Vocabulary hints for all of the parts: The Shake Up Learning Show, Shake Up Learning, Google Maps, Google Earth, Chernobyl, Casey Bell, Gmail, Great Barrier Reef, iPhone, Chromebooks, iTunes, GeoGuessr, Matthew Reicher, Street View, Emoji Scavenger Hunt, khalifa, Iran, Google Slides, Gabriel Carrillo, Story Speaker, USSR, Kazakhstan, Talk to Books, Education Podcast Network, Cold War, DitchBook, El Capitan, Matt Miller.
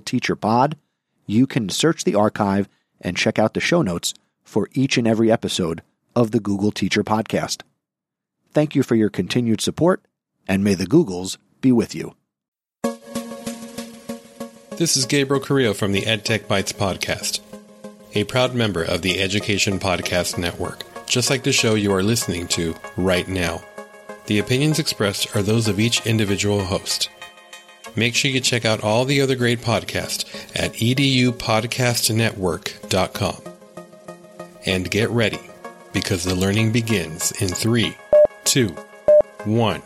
Teacher Pod, you can search the archive and check out the show notes for each and every episode of the Google Teacher Podcast. Thank you for your continued support, and may the Googles be with you. This is Gabriel Carrillo from the EdTech Bites Podcast, a proud member of the Education Podcast Network, just like the show you are listening to right now. The opinions expressed are those of each individual host. Make sure you check out all the other great podcasts at edupodcastnetwork.com. And get ready, because the learning begins in 3, 2, 1.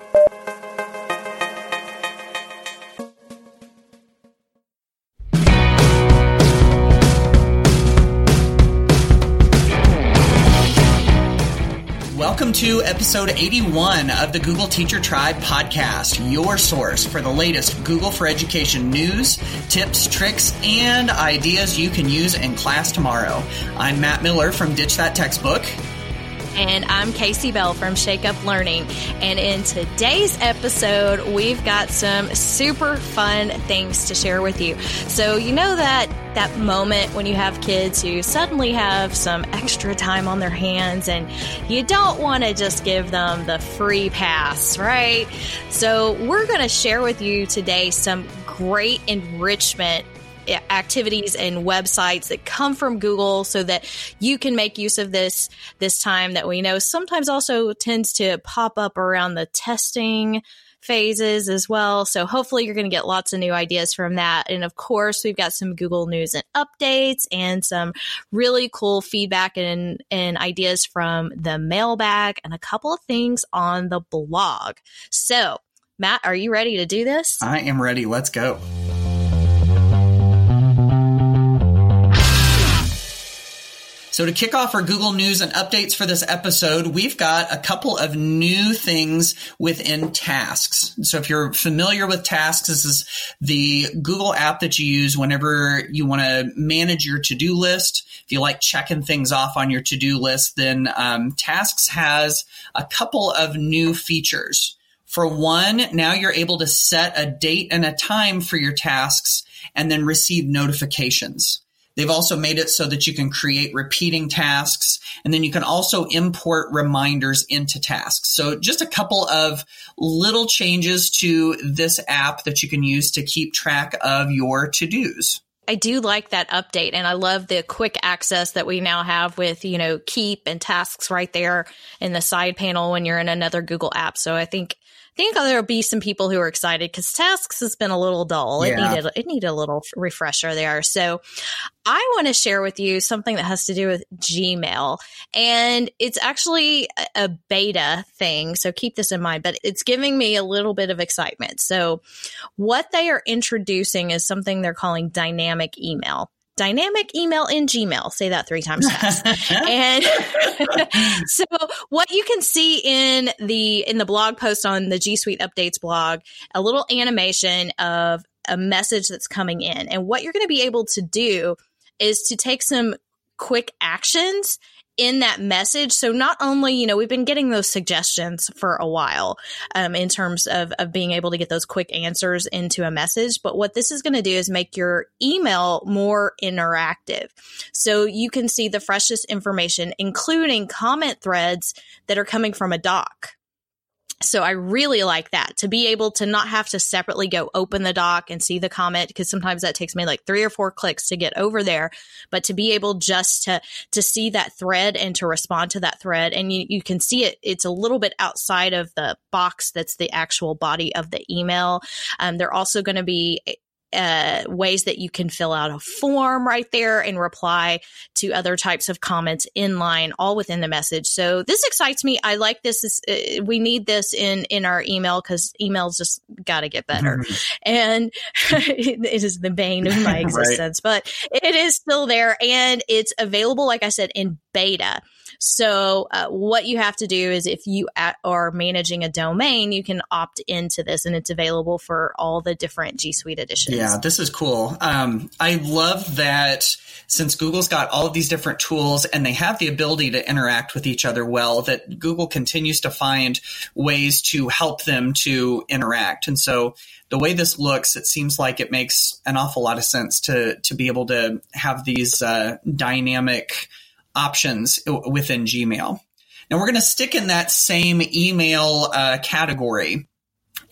Welcome to episode 81 of the Google Teacher Tribe podcast, your source for the latest Google for Education news, tips, tricks, and ideas you can use in class tomorrow. I'm Matt Miller from Ditch That Textbook. And I'm Casey Bell from Shake Up Learning. And in today's episode, we've got some super fun things to share with you. So you know that moment when you have kids who suddenly have some extra time on their hands and you don't want to just give them the free pass, right? So we're going to share with you today some great enrichment activities and websites that come from Google so that you can make use of this time that we know sometimes also tends to pop up around the testing phases as well. So hopefully you're going to get lots of new ideas from that. And of course, we've got some Google news and updates and some really cool feedback and ideas from the mailbag and a couple of things on the blog. So Matt, are you ready to do this? I am ready. Let's go. So to kick off our Google news and updates for this episode, we've got a couple of new things within tasks. So if you're familiar with tasks, this is the Google app that you use whenever you want to manage your to-do list. If you like checking things off on your to-do list, then Tasks has a couple of new features. For one, now you're able to set a date and a time for your tasks and then receive notifications. They've also made it so that you can create repeating tasks, and then you can also import reminders into tasks. So just a couple of little changes to this app that you can use to keep track of your to-dos. I do like that update, and I love the quick access that we now have with, Keep and Tasks right there in the side panel when you're in another Google app. So I think there'll be some people who are excited because Tasks has been a little dull. Yeah. It needed a little refresher there. So I want to share with you something that has to do with Gmail, and it's actually a beta thing. So keep this in mind, but it's giving me a little bit of excitement. So what they are introducing is something they're calling dynamic email. Dynamic email in Gmail. Say that 3 times fast. And so what you can see in the blog post on the G Suite Updates blog, a little animation of a message that's coming in. And what you're going to be able to do is to take some quick actions in that message. So not only, we've been getting those suggestions for a while in terms of being able to get those quick answers into a message, but what this is going to do is make your email more interactive. So you can see the freshest information, including comment threads that are coming from a doc. So I really like that, to be able to not have to separately go open the doc and see the comment, because sometimes that takes me like 3 or 4 clicks to get over there, but to be able just to see that thread and to respond to that thread. And you can see it, it's a little bit outside of the box that's the actual body of the email. They're also going to be ways that you can fill out a form right there and reply to other types of comments in line, all within the message. So this excites me. I like this. We need this in our email, because emails just got to get better. Mm-hmm. And it is the bane of my existence, right. But it is still there, and it's available, like I said, in beta. So what you have to do is, if you are managing a domain, you can opt into this, and it's available for all the different G Suite editions. Yeah, this is cool. I love that since Google's got all of these different tools and they have the ability to interact with each other well, that Google continues to find ways to help them to interact. And so the way this looks, it seems like it makes an awful lot of sense to be able to have these dynamic options within Gmail. Now we're going to stick in that same email category.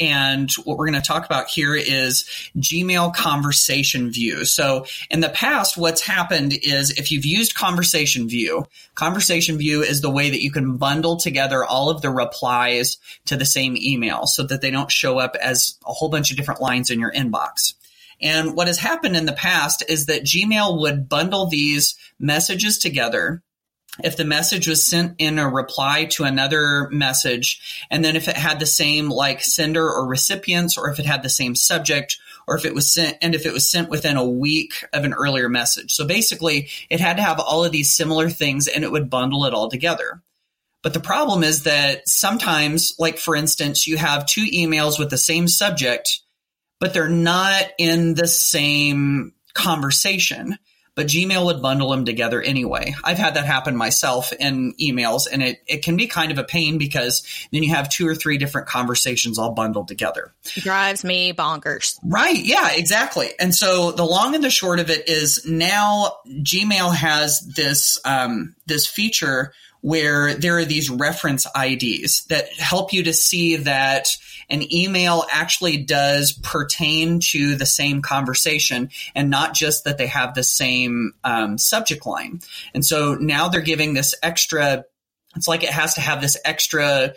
And what we're going to talk about here is Gmail Conversation View. So in the past, what's happened is, if you've used Conversation View is the way that you can bundle together all of the replies to the same email so that they don't show up as a whole bunch of different lines in your inbox. And what has happened in the past is that Gmail would bundle these messages together if the message was sent in a reply to another message, and then if it had the same like sender or recipients, or if it had the same subject, or if it was sent, and if it was sent within a week of an earlier message. So basically, it had to have all of these similar things, and it would bundle it all together. But the problem is that sometimes, like for instance, you have two emails with the same subject, but they're not in the same conversation, but Gmail would bundle them together anyway. I've had that happen myself in emails, and it can be kind of a pain, because then you have two or three different conversations all bundled together. Drives me bonkers. Right. Yeah, exactly. And so the long and the short of it is, now Gmail has this this feature where there are these reference IDs that help you to see that an email actually does pertain to the same conversation, and not just that they have the same subject line. And so now they're giving this extra, it's like it has to have this extra,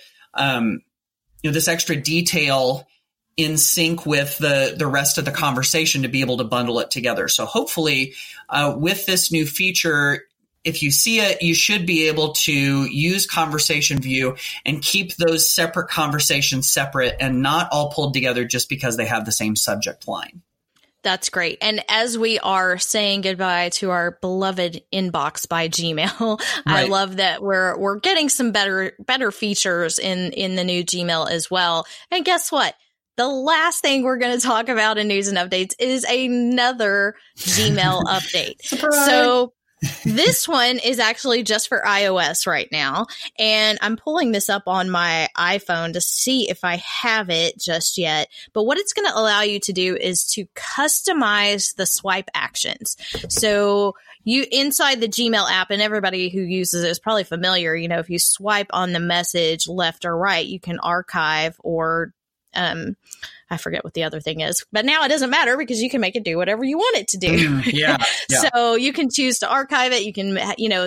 this extra detail in sync with the rest of the conversation to be able to bundle it together. So hopefully with this new feature, if you see it, you should be able to use Conversation View and keep those separate conversations separate and not all pulled together just because they have the same subject line. That's great. And as we are saying goodbye to our beloved inbox by Gmail, right. I love that we're getting some better features in the new Gmail as well. And guess what? The last thing we're going to talk about in news and updates is another Gmail update. Surprise. So this one is actually just for iOS right now, and I'm pulling this up on my iPhone to see if I have it just yet. But what it's going to allow you to do is to customize the swipe actions. So you inside the Gmail app, and everybody who uses it is probably familiar, if you swipe on the message left or right, you can archive or I forget what the other thing is, but now it doesn't matter because you can make it do whatever you want it to do. Yeah. So you can choose to archive it. You can,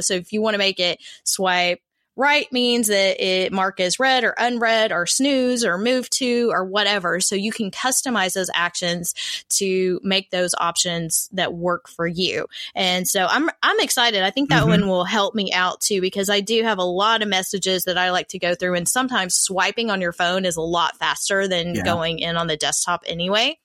so if you want to make it swipe right means that it mark as read or unread or snooze or move to or whatever. So you can customize those actions to make those options that work for you. And so I'm excited. I think that one will help me out too, because I do have a lot of messages that I like to go through, and sometimes swiping on your phone is a lot faster than going in on the desktop anyway.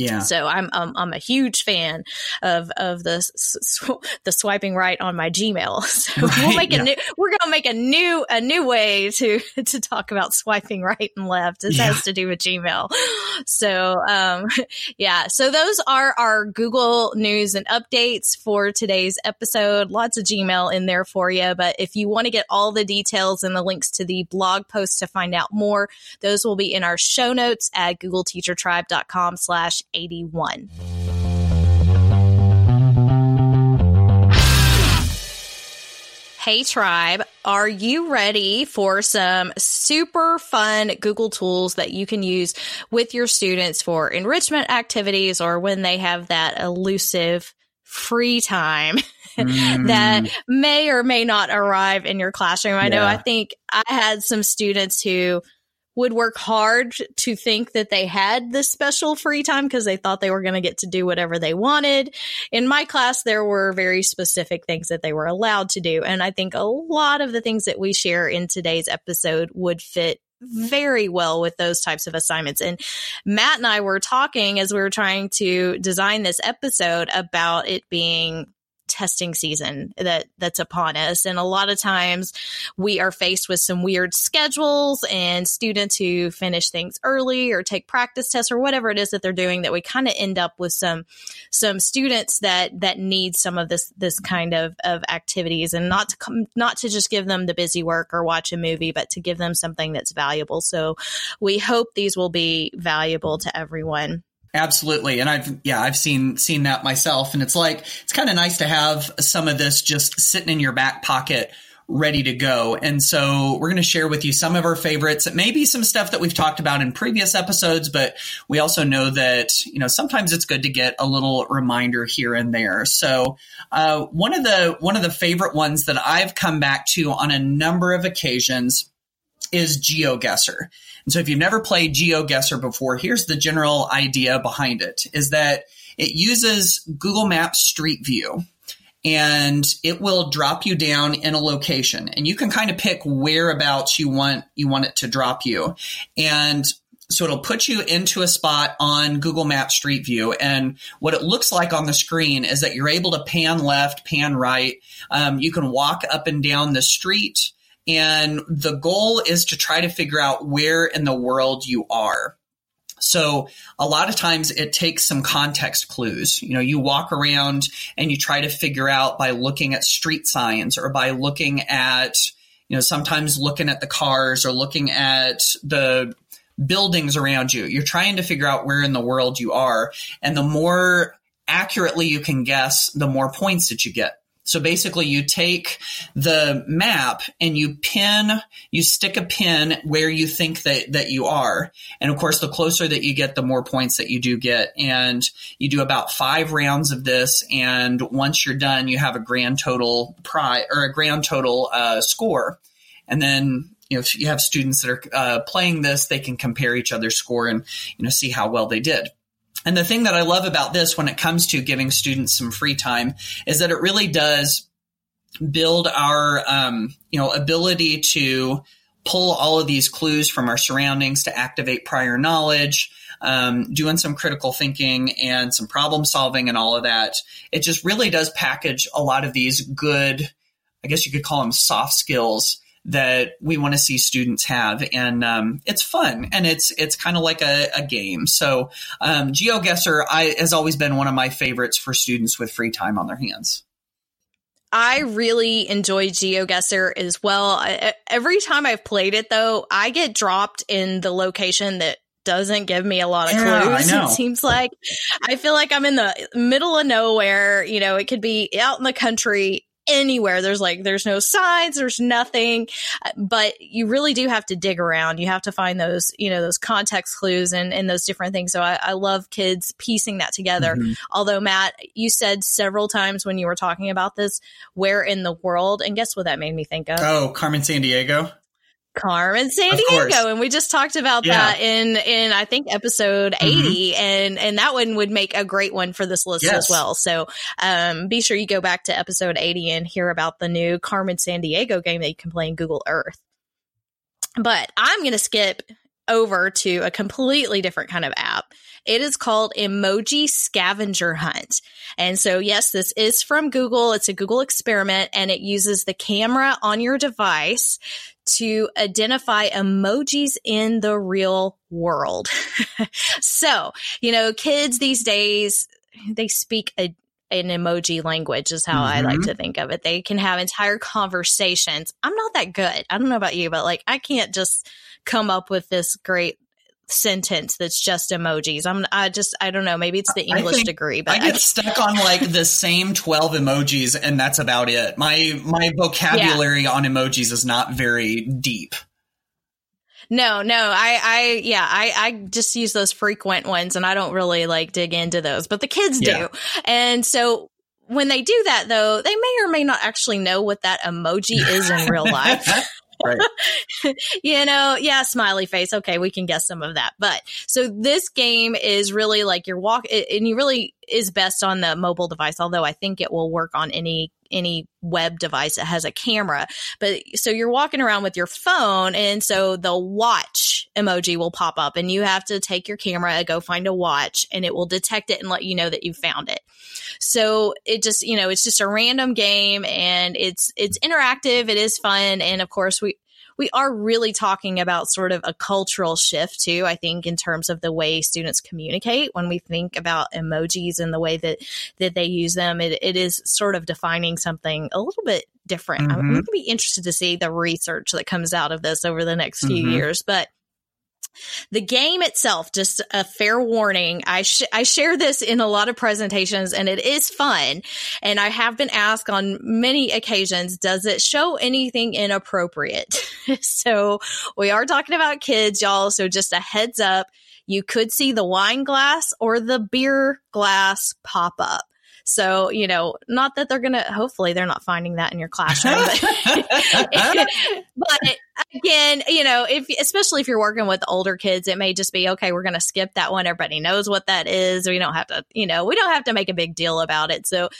Yeah. So I'm a huge fan of the swiping right on my Gmail. So we'll make a new way to talk about swiping right and left. It has to do with Gmail. So so those are our Google news and updates for today's episode. Lots of Gmail in there for you, but if you want to get all the details and the links to the blog posts to find out more, those will be in our show notes at googleteachertribe.com/81. Hey Tribe, are you ready for some super fun Google tools that you can use with your students for enrichment activities, or when they have that elusive free time that may or may not arrive in your classroom? I know, I think I had some students who would work hard to think that they had this special free time because they thought they were going to get to do whatever they wanted. In my class, there were very specific things that they were allowed to do. And I think a lot of the things that we share in today's episode would fit very well with those types of assignments. And Matt and I were talking as we were trying to design this episode about it being testing season that's upon us. And a lot of times we are faced with some weird schedules and students who finish things early or take practice tests or whatever it is that they're doing, that we kind of end up with some students that need some of this kind of activities, and not to just give them the busy work or watch a movie, but to give them something that's valuable. So we hope these will be valuable to everyone. Absolutely. And I've seen that myself. And it's kind of nice to have some of this just sitting in your back pocket, ready to go. And so we're going to share with you some of our favorites. It may be some stuff that we've talked about in previous episodes, but we also know that, sometimes it's good to get a little reminder here and there. So one of the favorite ones that I've come back to on a number of occasions is GeoGuessr. And so if you've never played GeoGuessr before, here's the general idea behind it, is that it uses Google Maps Street View, and it will drop you down in a location, and you can kind of pick whereabouts you want it to drop you. And so it'll put you into a spot on Google Maps Street View. And what it looks like on the screen is that you're able to pan left, pan right. You can walk up and down the street. And the goal is to try to figure out where in the world you are. So a lot of times it takes some context clues. You walk around and you try to figure out by looking at street signs, or by looking at, sometimes looking at the cars, or looking at the buildings around you. You're trying to figure out where in the world you are. And the more accurately you can guess, the more points that you get. So basically you take the map and you stick a pin where you think that you are. And of course, the closer that you get, the more points that you do get. And you do about 5 rounds of this. And once you're done, you have a grand total prize, or a grand total score. And then, if you have students that are playing this, they can compare each other's score and, see how well they did. And the thing that I love about this when it comes to giving students some free time is that it really does build our, ability to pull all of these clues from our surroundings, to activate prior knowledge, doing some critical thinking and some problem solving and all of that. It just really does package a lot of these good, I guess you could call them soft skills, that we want to see students have. And it's fun, and it's kind of like a game. So GeoGuessr has always been one of my favorites for students with free time on their hands. I really enjoy GeoGuessr as well. Every time I've played it, though, I get dropped in the location that doesn't give me a lot of clues. It seems like I feel like I'm in the middle of nowhere. It could be out in the country, anywhere. There's no signs, there's nothing, but you really do have to dig around. You have to find those, those context clues and those different things. So I love kids piecing that together. Mm-hmm. Although, Matt, you said several times when you were talking about this, where in the world, and guess what that made me think of? Oh, Carmen Sandiego. And we just talked about that in I think episode 80, and that one would make a great one for this list as well. So be sure you go back to episode 80 and hear about the new Carmen Sandiego game that you can play in Google Earth. But I'm going to skip over to a completely different kind of app. It is called Emoji Scavenger Hunt. And so, yes, this is from Google. It's a Google experiment, and it uses the camera on your device to identify emojis in the real world. So, kids these days, they speak an emoji language is how I like to think of it. They can have entire conversations. I'm not that good. I don't know about you, but I can't just come up with this great sentence that's just emojis. I don't know. Maybe it's the English degree, but I get stuck on the same 12 emojis, and that's about it. My vocabulary on emojis is not very deep. No, I just use those frequent ones, and I don't really dig into those, but the kids do. And so when they do that, though, they may or may not actually know what that emoji is in real life. Right. You know, yeah, smiley face. Okay, we can guess some of that. But so this game is really like your walk, and you really is best on the mobile device, although I think it will work on any web device that has a camera. But so you're walking around with your phone, and so the watch emoji will pop up, and you have to take your camera, go find a watch, and it will detect it and let you know that you found it. So it just, you know, it's just a random game, and it's interactive. It is fun. And of course we are really talking about sort of a cultural shift too, I think, in terms of the way students communicate. When we think about emojis and the way that they use them, it is sort of defining something a little bit different. Mm-hmm. I'm going to be interested to see the research that comes out of this over the next few mm-hmm. years. But the game itself, just a fair warning, I share this in a lot of presentations, and it is fun. And I have been asked on many occasions, does it show anything inappropriate? So we are talking about kids, y'all. So just a heads up, you could see the wine glass or the beer glass pop up. So, you know, not that they're going to, hopefully they're not finding that in your classroom. But again, you know, especially if you're working with older kids, it may just be, okay, we're going to skip that one. Everybody knows what that is. We don't have to make a big deal about it. So,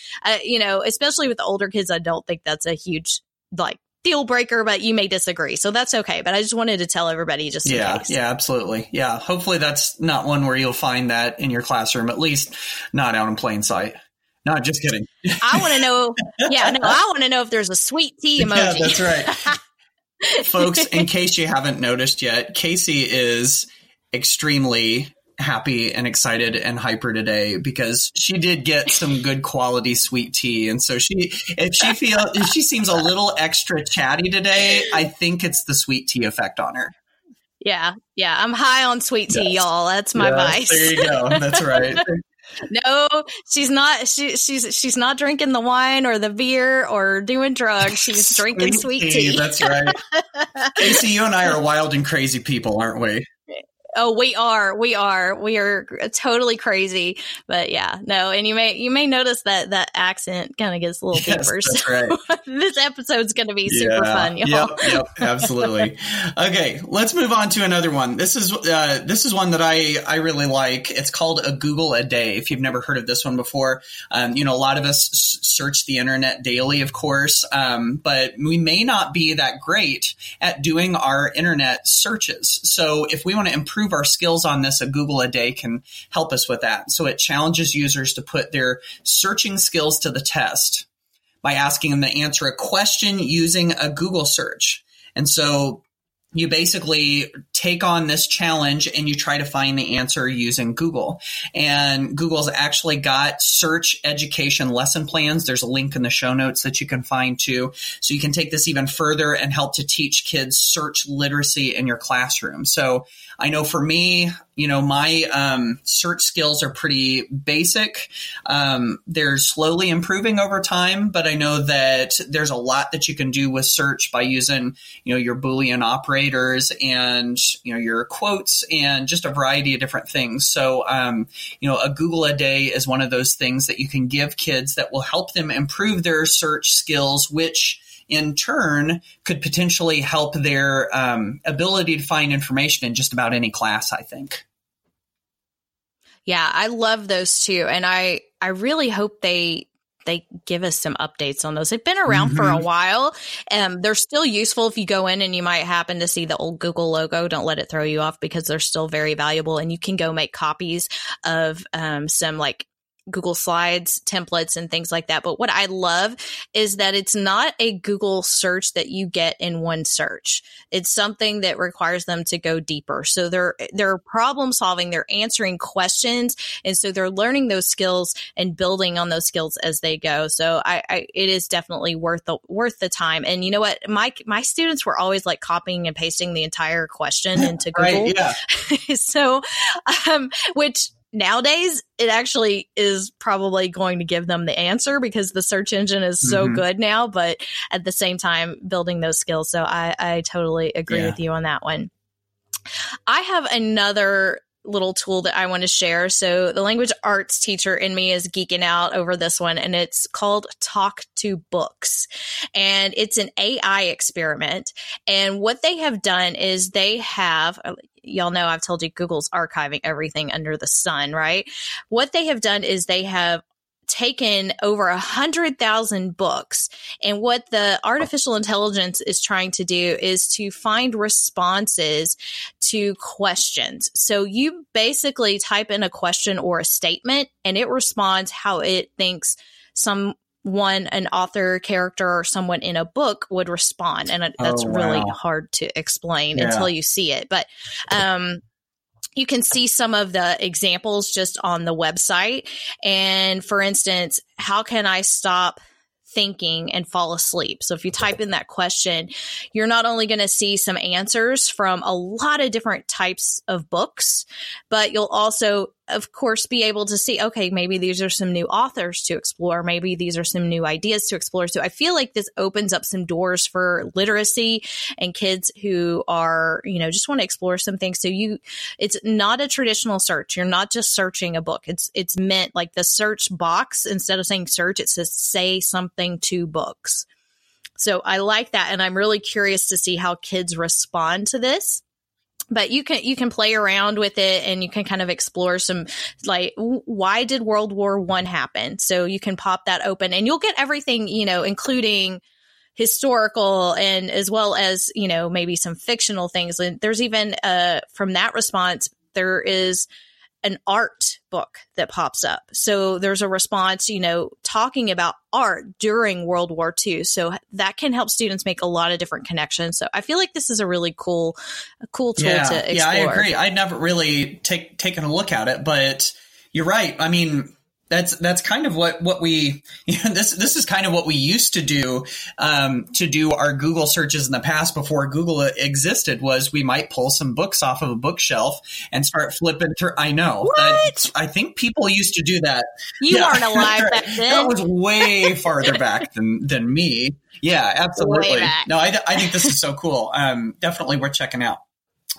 you know, especially with older kids, I don't think that's a huge, like, deal breaker, but you may disagree. So that's okay. But I just wanted to tell everybody just in case. Yeah, absolutely. Yeah. Hopefully that's not one where you'll find that in your classroom, at least not out in plain sight. No, just kidding. I want to know. Yeah, no, I want to know if there's a sweet tea emoji. Yeah, that's right. Folks, in case you haven't noticed yet, Casey is extremely happy and excited and hyper today because she did get some good quality sweet tea. And so if she seems a little extra chatty today, I think it's the sweet tea effect on her. Yeah. I'm high on sweet tea, y'all. That's my vice. There you go. That's right. No, she's not drinking the wine or the beer or doing drugs. She's drinking sweet tea. That's right. Casey, you and I are wild and crazy people, aren't we? Oh, we are totally crazy. But yeah, no. And you may notice that accent kind of gets a little deeper. That's so right. This episode's going to be super fun, y'all. Yep, absolutely. Okay, let's move on to another one. This is one that I really like. It's called a Google a Day. If you've never heard of this one before, you know, a lot of us search the internet daily, of course, but we may not be that great at doing our internet searches. So if we want to improve our skills on this, a Google a Day can help us with that. So it challenges users to put their searching skills to the test by asking them to answer a question using a Google search. And so you basically take on this challenge and you try to find the answer using Google. And Google's actually got search education lesson plans. There's a link in the show notes that you can find too. So you can take this even further and help to teach kids search literacy in your classroom. So I know for me, you know, my search skills are pretty basic. They're slowly improving over time, but I know that there's a lot that you can do with search by using, you know, your Boolean operators and, you know, your quotes and just a variety of different things. So, you know, a Google a Day is one of those things that you can give kids that will help them improve their search skills, which in turn could potentially help their ability to find information in just about any class, I think. Yeah, I love those too. And I really hope they give us some updates on those. They've been around mm-hmm. for a while. They're still useful if you go in and you might happen to see the old Google logo. Don't let it throw you off because they're still very valuable. And you can go make copies of some like Google Slides, templates, and things like that. But what I love is that it's not a Google search that you get in one search. It's something that requires them to go deeper. So they're problem solving, they're answering questions. And so they're learning those skills and building on those skills as they go. So it is definitely worth the time. And you know what? My students were always like copying and pasting the entire question into Google. Right, yeah. So, which nowadays, it actually is probably going to give them the answer because the search engine is so mm-hmm. good now, but at the same time, building those skills. So I totally agree with you on that one. I have another little tool that I want to share. So the language arts teacher in me is geeking out over this one, and it's called Talk to Books. And it's an AI experiment. And what they have done is they have, y'all know I've told you Google's archiving everything under the sun, right? What they have done is they have taken over 100,000 books. And what the artificial intelligence is trying to do is to find responses to questions. So you basically type in a question or a statement, and it responds how it thinks an author, character, or someone in a book would respond. And that's really hard to explain until you see it. But, you can see some of the examples just on the website. And for instance, how can I stop thinking and fall asleep? So if you type in that question, you're not only going to see some answers from a lot of different types of books, but you'll also, of course, be able to see, okay, maybe these are some new authors to explore. Maybe these are some new ideas to explore. So I feel like this opens up some doors for literacy and kids who are, just want to explore some things. So it's not a traditional search. You're not just searching a book. It's meant like the search box, instead of saying search, it says say something to books. So I like that. And I'm really curious to see how kids respond to this. But you can play around with it, and you can kind of explore some, like, why did World War I happen? So you can pop that open, and you'll get everything, including historical and as well as, maybe some fictional things. And there's even from that response, there is an art book that pops up. So there's a response, talking about art during World War II. So that can help students make a lot of different connections. So I feel like this is a really cool tool to explore. Yeah, I agree. I'd never really taken a look at it, but you're right. I mean, that's kind of what we, this is kind of what we used to do, to do our Google searches in the past before Google existed, was we might pull some books off of a bookshelf and start flipping through. I know. What? I think people used to do that. You aren't alive back then. That was way farther back than me. Yeah, absolutely. No, I think this is so cool. Definitely worth checking out.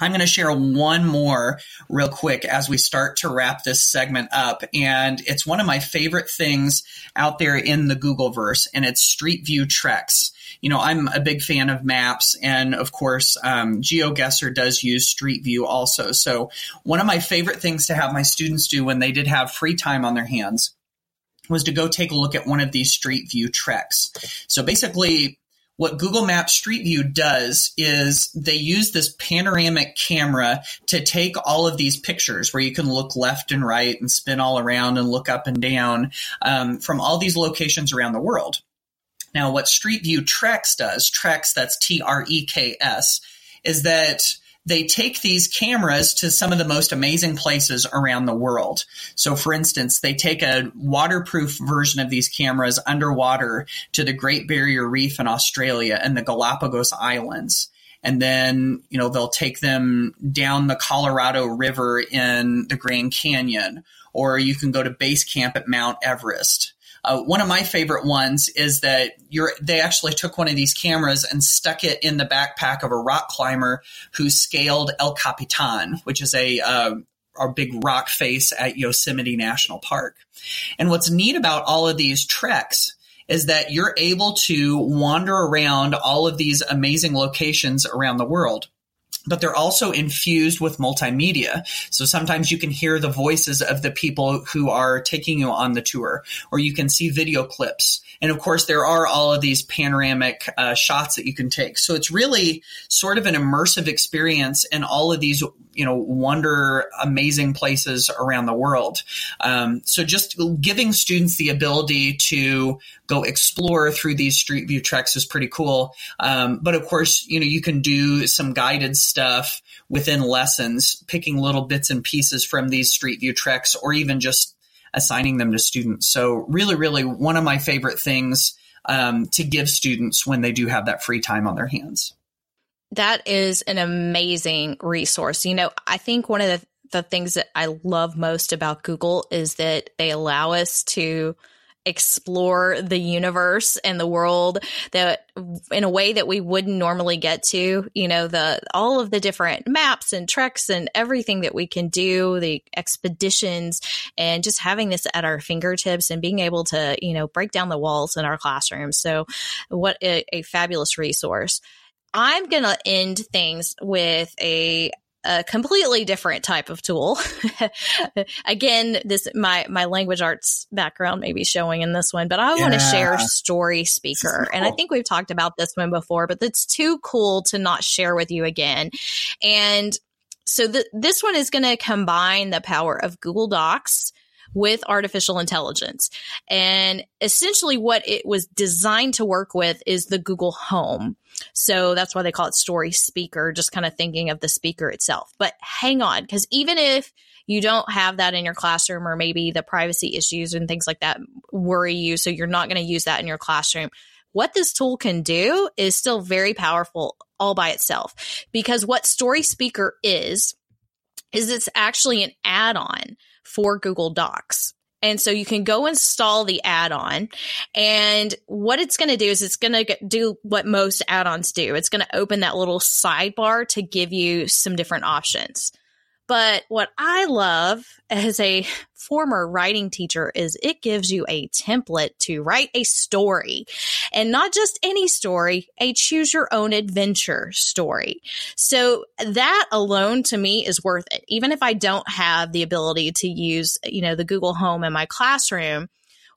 I'm going to share one more real quick as we start to wrap this segment up. And it's one of my favorite things out there in the Googleverse, and it's Street View Treks. I'm a big fan of maps, and of course, GeoGuessr does use Street View also. So one of my favorite things to have my students do when they did have free time on their hands was to go take a look at one of these Street View Treks. So basically, what Google Maps Street View does is they use this panoramic camera to take all of these pictures where you can look left and right and spin all around and look up and down from all these locations around the world. Now, what Street View Treks does, Treks, that's Treks, is that they take these cameras to some of the most amazing places around the world. So, for instance, they take a waterproof version of these cameras underwater to the Great Barrier Reef in Australia and the Galapagos Islands. And then, they'll take them down the Colorado River in the Grand Canyon, or you can go to base camp at Mount Everest. One of my favorite ones is that they actually took one of these cameras and stuck it in the backpack of a rock climber who scaled El Capitan, which is a big rock face at Yosemite National Park. And what's neat about all of these treks is that you're able to wander around all of these amazing locations around the world. But they're also infused with multimedia. So sometimes you can hear the voices of the people who are taking you on the tour, or you can see video clips. And of course, there are all of these panoramic shots that you can take. So it's really sort of an immersive experience in all of these, amazing places around the world. So just giving students the ability to go explore through these Street View Treks is pretty cool. But of course, you can do some guided stuff within lessons, picking little bits and pieces from these Street View Treks, or even just assigning them to students. So really, really one of my favorite things to give students when they do have that free time on their hands. That is an amazing resource. I think one of the things that I love most about Google is that they allow us to explore the universe and the world that in a way that we wouldn't normally get to, you know, the all of the different maps and treks and everything that we can do, the expeditions, and just having this at our fingertips and being able to, you know, break down the walls in our classrooms. So what a fabulous resource. I'm going to end things with a completely different type of tool. Again, this my language arts background may be showing in this one, but I want to share Story Speaker. Cool. And I think we've talked about this one before, but it's too cool to not share with you again. And so this one is going to combine the power of Google Docs with artificial intelligence. And essentially what it was designed to work with is the Google Home. So that's why they call it Story Speaker, just kind of thinking of the speaker itself. But hang on, because even if you don't have that in your classroom, or maybe the privacy issues and things like that worry you, so you're not going to use that in your classroom, what this tool can do is still very powerful all by itself. Because what Story Speaker is it's actually an add-on for Google Docs. And so you can go install the add-on, and what it's going to do is it's going to do what most add-ons do. It's going to open that little sidebar to give you some different options. But what I love as a former writing teacher is it gives you a template to write a story, and not just any story, a choose your own adventure story. So that alone to me is worth it. Even if I don't have the ability to use, you know, the Google Home in my classroom,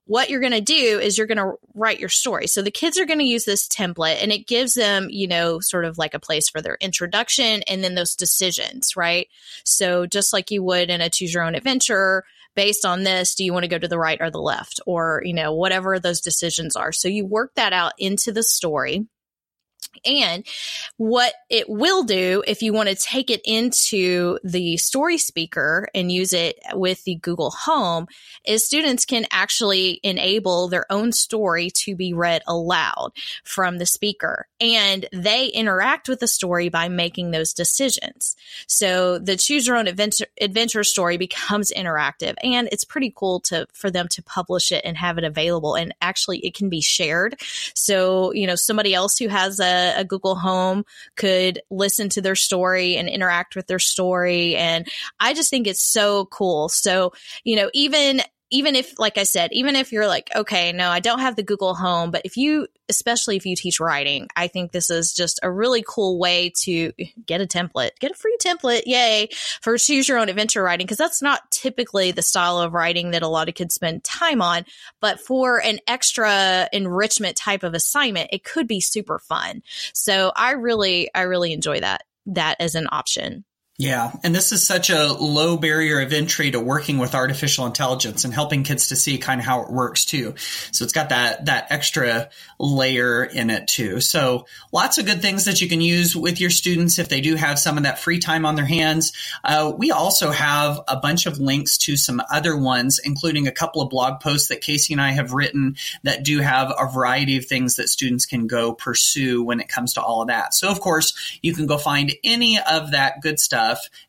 what you're going to do is you're going to write your story. So the kids are going to use this template, and it gives them, you know, sort of like a place for their introduction and then those decisions, right? So just like you would in a choose your own adventure, based on this, do you want to go to the right or the left, or, you know, whatever those decisions are. So you work that out into the story. And what it will do, if you want to take it into the Story Speaker and use it with the Google Home, is students can actually enable their own story to be read aloud from the speaker. And they interact with the story by making those decisions. So the choose your own adventure story becomes interactive. And it's pretty cool for them to publish it and have it available. And actually, it can be shared. So, you know, somebody else who has a Google Home could listen to their story and interact with their story. And I just think it's so cool. So, you know, even if, like I said, even if you're like, okay, no, I don't have the Google Home, but especially if you teach writing, I think this is just a really cool way to get a free template, yay, for choose your own adventure writing, because that's not typically the style of writing that a lot of kids spend time on. But for an extra enrichment type of assignment, it could be super fun. So I really enjoy that as an option. Yeah. And this is such a low barrier of entry to working with artificial intelligence and helping kids to see kind of how it works too. So it's got that extra layer in it too. So lots of good things that you can use with your students if they do have some of that free time on their hands. We also have a bunch of links to some other ones, including a couple of blog posts that Casey and I have written that do have a variety of things that students can go pursue when it comes to all of that. So of course, you can go find any of that good stuff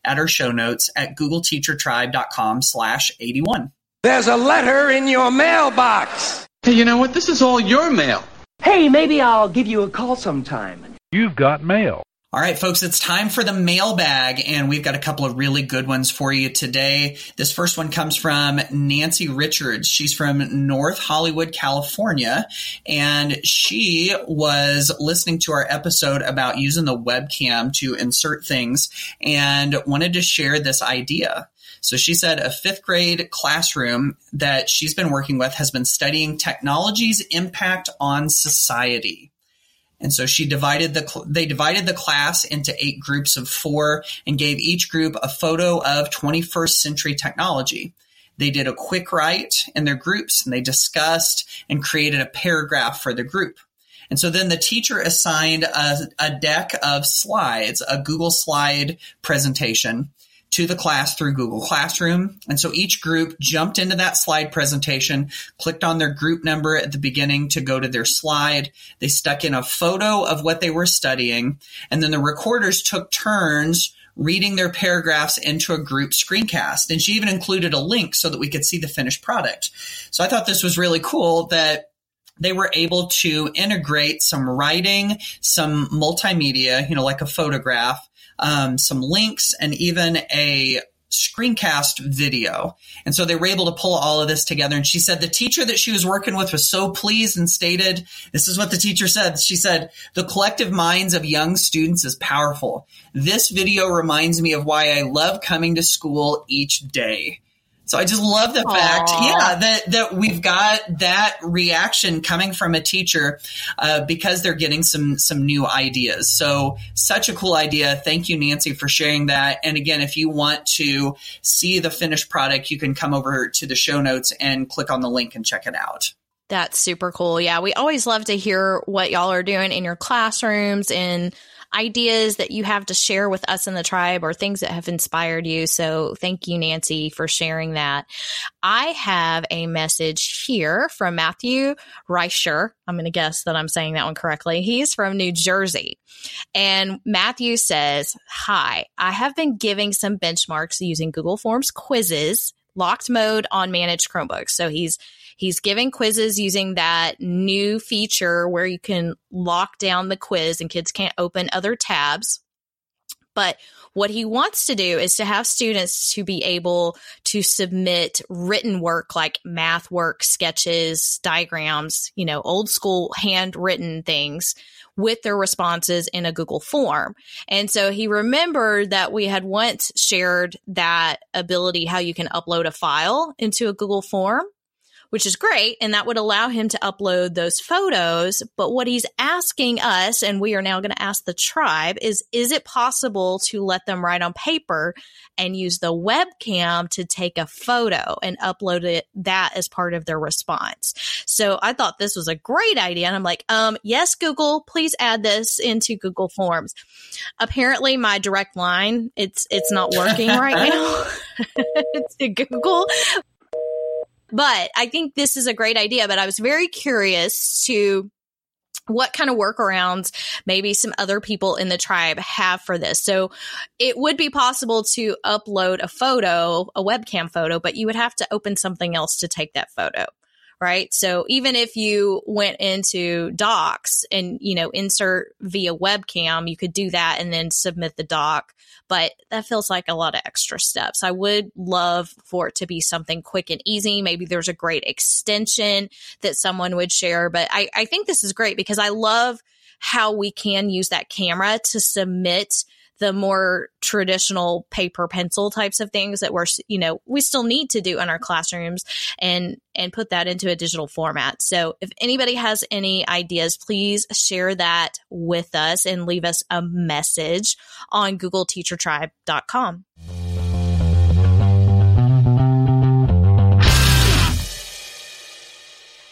at our show notes at googleteachertribe.com/81. There's a letter in your mailbox. Hey, you know what? This is all your mail. Hey, maybe I'll give you a call sometime. You've got mail. All right, folks, it's time for the mailbag, and we've got a couple of really good ones for you today. This first one comes from Nancy Richards. She's from North Hollywood, California, and she was listening to our episode about using the webcam to insert things and wanted to share this idea. So she said a fifth grade classroom that she's been working with has been studying technology's impact on society. And so they divided the class into 8 groups of 4 and gave each group a photo of 21st century technology. They did a quick write in their groups, and they discussed and created a paragraph for the group. And so then the teacher assigned a deck of slides, a Google slide presentation, to the class through Google Classroom. And so each group jumped into that slide presentation, clicked on their group number at the beginning to go to their slide. They stuck in a photo of what they were studying. And then the recorders took turns reading their paragraphs into a group screencast. And she even included a link so that we could see the finished product. So I thought this was really cool that they were able to integrate some writing, some multimedia, you know, like a photograph, some links, and even a screencast video. And so they were able to pull all of this together. And she said the teacher that she was working with was so pleased and stated, this is what the teacher said. She said, the collective minds of young students is powerful. This video reminds me of why I love coming to school each day. So I just love the fact, that we've got that reaction coming from a teacher because they're getting some new ideas. So such a cool idea. Thank you, Nancy, for sharing that. And again, if you want to see the finished product, you can come over to the show notes and click on the link and check it out. That's super cool. Yeah, we always love to hear what y'all are doing in your classrooms and ideas that you have to share with us in the tribe or things that have inspired you. So thank you, Nancy, for sharing that. I have a message here from Matthew Reicher. I'm going to guess that I'm saying that one correctly. He's from New Jersey. And Matthew says, hi, I have been giving some benchmarks using Google Forms quizzes, locked mode on managed Chromebooks. So he's giving quizzes using that new feature where you can lock down the quiz and kids can't open other tabs. But what he wants to do is to have students to be able to submit written work like math work, sketches, diagrams, you know, old school handwritten things with their responses in a Google form. And so he remembered that we had once shared that ability, how you can upload a file into a Google form, which is great. And that would allow him to upload those photos. But what he's asking us, and we are now going to ask the tribe, is it possible to let them write on paper and use the webcam to take a photo and upload it, that as part of their response? So I thought this was a great idea. And I'm like, yes, Google, please add this into Google Forms. Apparently my direct line, it's not working right now. It's to Google. But I think this is a great idea, but I was very curious to what kind of workarounds maybe some other people in the tribe have for this. So it would be possible to upload a photo, a webcam photo, but you would have to open something else to take that photo, right? So even if you went into Docs and, you know, insert via webcam, you could do that and then submit the doc. But that feels like a lot of extra steps. I would love for it to be something quick and easy. Maybe there's a great extension that someone would share. But I think this is great because I love how we can use that camera to submit the more traditional paper pencil types of things that we're, you know, we still need to do in our classrooms and put that into a digital format. So if anybody has any ideas, please share that with us and leave us a message on googleteachertribe.com.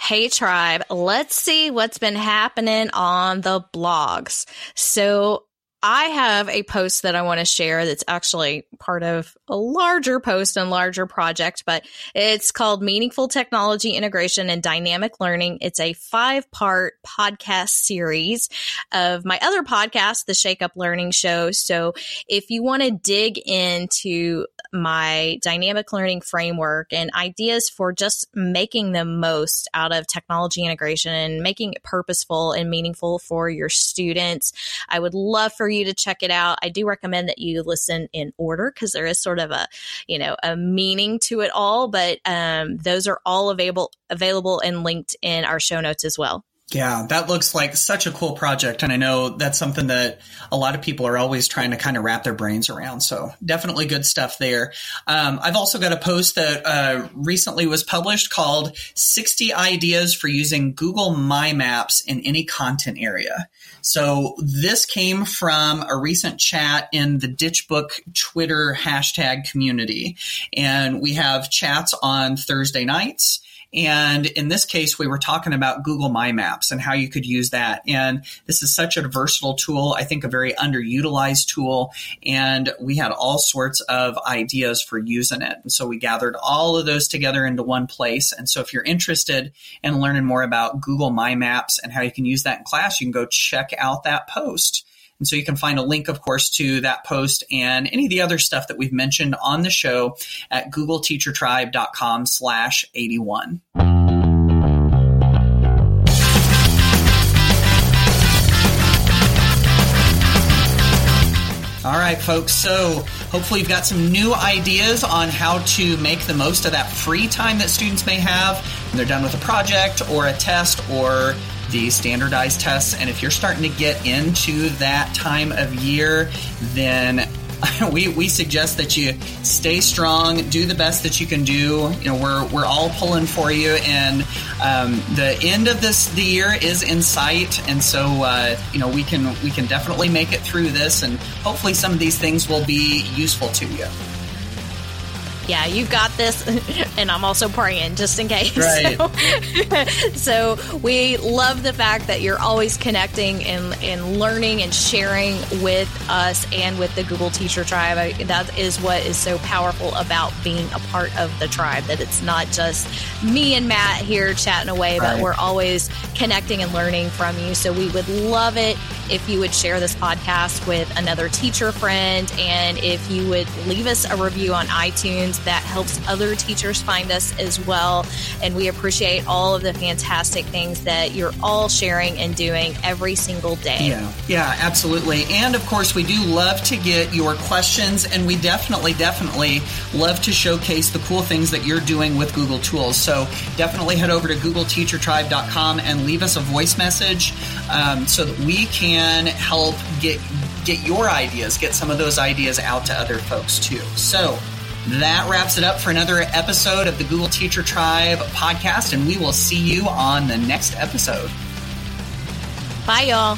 Hey, tribe, let's see what's been happening on the blogs. So I have a post that I want to share that's actually part of a larger post and larger project, but it's called Meaningful Technology Integration and Dynamic Learning. It's a 5-part podcast series of my other podcast, The Shake Up Learning Show. So if you want to dig into my dynamic learning framework and ideas for just making the most out of technology integration and making it purposeful and meaningful for your students, I would love for you to check it out. I do recommend that you listen in order because there is sort of a, you know, a meaning to it all, but those are all available and linked in our show notes as well. Yeah, that looks like such a cool project. And I know that's something that a lot of people are always trying to kind of wrap their brains around. So definitely good stuff there. I've also got a post that recently was published called 60 Ideas for Using Google My Maps in Any Content Area. So this came from a recent chat in the DitchBook Twitter hashtag community. And we have chats on Thursday nights. And in this case, we were talking about Google My Maps and how you could use that. And this is such a versatile tool, I think a very underutilized tool. And we had all sorts of ideas for using it. And so we gathered all of those together into one place. And so if you're interested in learning more about Google My Maps and how you can use that in class, you can go check out that post. And so you can find a link, of course, to that post and any of the other stuff that we've mentioned on the show at googleteachertribe.com/81. All right, folks. So hopefully you've got some new ideas on how to make the most of that free time that students may have when they're done with a project or a test or the standardized tests. And if you're starting to get into that time of year, then we suggest that you stay strong, do the best that you can do. You know, we're all pulling for you, and the end of the year is in sight, and so you know, we can definitely make it through this, and hopefully some of these things will be useful to you. Yeah, you've got this, and I'm also praying just in case. Right. So we love the fact that you're always connecting and learning and sharing with us and with the Google Teacher Tribe. That is what is so powerful about being a part of the tribe, that it's not just me and Matt here chatting away, right, but we're always connecting and learning from you. So we would love it if you would share this podcast with another teacher friend, and if you would leave us a review on iTunes. That helps other teachers find us as well. And we appreciate all of the fantastic things that you're all sharing and doing every single day. Yeah, absolutely. And of course, we do love to get your questions, and we definitely love to showcase the cool things that you're doing with Google tools. So definitely head over to googleteachertribe.com and leave us a voice message so that we can help get your ideas, get some of those ideas out to other folks too. So that wraps it up for another episode of the Google Teacher Tribe podcast, and we will see you on the next episode. Bye, y'all.